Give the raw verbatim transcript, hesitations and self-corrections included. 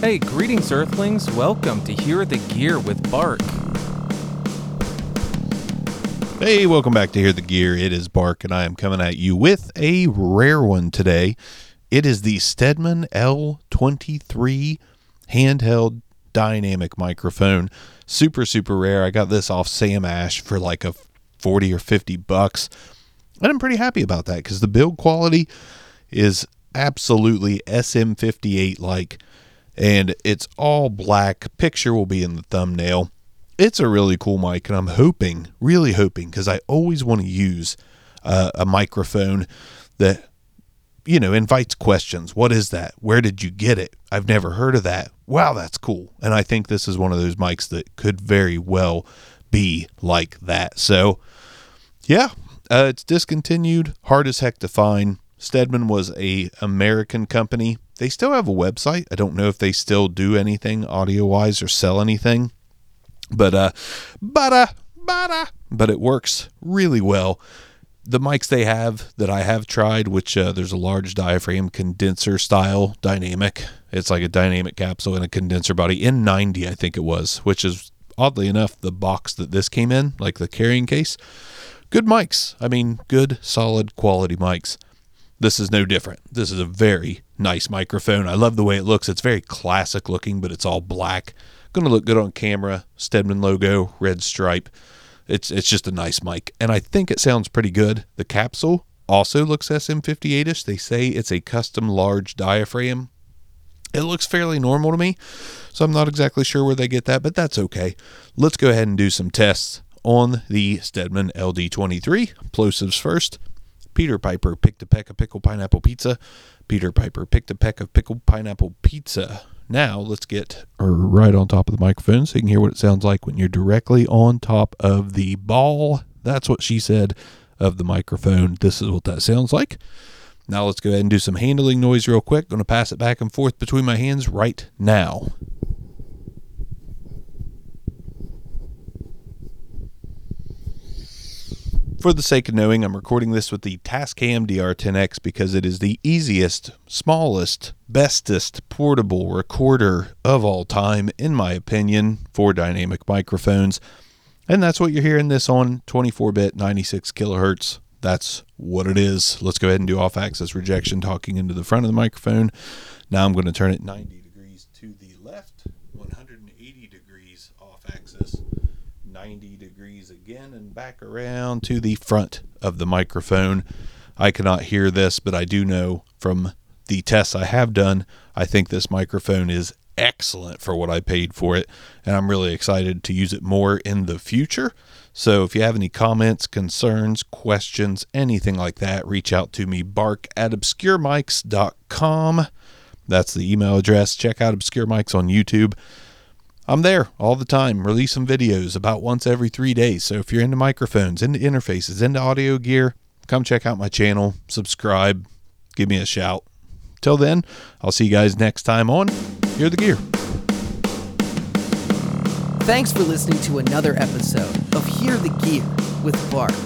Hey, greetings Earthlings, welcome to Hear the Gear with Bark. Hey, welcome back to Hear the Gear, it is Bark and I am coming at you with a rare one today. It is the Stedman L twenty-three handheld dynamic microphone. Super, super rare. I got this off Sam Ash for like a forty or fifty bucks. And I'm pretty happy about that because the build quality is absolutely S M fifty-eight-like. And it's all black. Picture will be in the thumbnail. It's a really cool mic, and I'm hoping, really hoping, because I always want to use uh, a microphone that, you know, invites questions. What is that? Where did you get it? I've never heard of that. Wow, that's cool. And I think this is one of those mics that could very well be like that. So, yeah, uh, it's discontinued. Hard as heck to find. Stedman was a American company. They still have a website. I don't know if they still do anything audio-wise or sell anything. But uh, but uh, but uh, but it works really well. The mics they have that I have tried, which uh, there's a large diaphragm condenser style dynamic. It's like a dynamic capsule and a condenser body. N ninety, I think it was, which is oddly enough the box that this came in, like the carrying case. Good mics. I mean, good, solid quality mics. This is no different. This is a very nice microphone. I love the way it looks. It's very classic looking, but it's all black. Gonna look good on camera. Stedman logo, red stripe. It's it's just a nice mic, and I think it sounds pretty good. The capsule also looks S M fifty-eight-ish. They say it's a custom large diaphragm. It looks fairly normal to me, so I'm not exactly sure where they get that, but that's okay. Let's go ahead and do some tests on the Stedman L D twenty-three. Plosives first. Peter Piper picked a peck of pickled pineapple pizza. Peter Piper picked a peck of pickled pineapple pizza. Now, let's get right on top of the microphone so you can hear what it sounds like when you're directly on top of the ball. That's what she said of the microphone. This is what that sounds like. Now, let's go ahead and do some handling noise real quick. Going to pass it back and forth between my hands right now. For the sake of knowing, I'm recording this with the Tascam D R ten X because it is the easiest, smallest, bestest portable recorder of all time, in my opinion, for dynamic microphones. And that's what you're hearing this on, twenty-four bit, ninety-six kilohertz. That's what it is. Let's go ahead and do off-axis rejection, talking into the front of the microphone. Now I'm going to turn it ninety degrees to the left, one hundred eighty degrees off-axis, ninety degrees again and back around to the front of the microphone. I cannot hear this, but I do know from the tests I have done, I think this microphone is excellent for what I paid for it, and I'm really excited to use it more in the future. So if you have any comments, concerns, questions, anything like that, reach out to me, bark at obscure mics dot com. That's the email address. Check out Obscure Mics on YouTube. I'm there all the time, release some videos about once every three days. So if you're into microphones, into interfaces, into audio gear, come check out my channel, subscribe, give me a shout. Till then, I'll see you guys next time on Hear the Gear. Thanks for listening to another episode of Hear the Gear with Bark.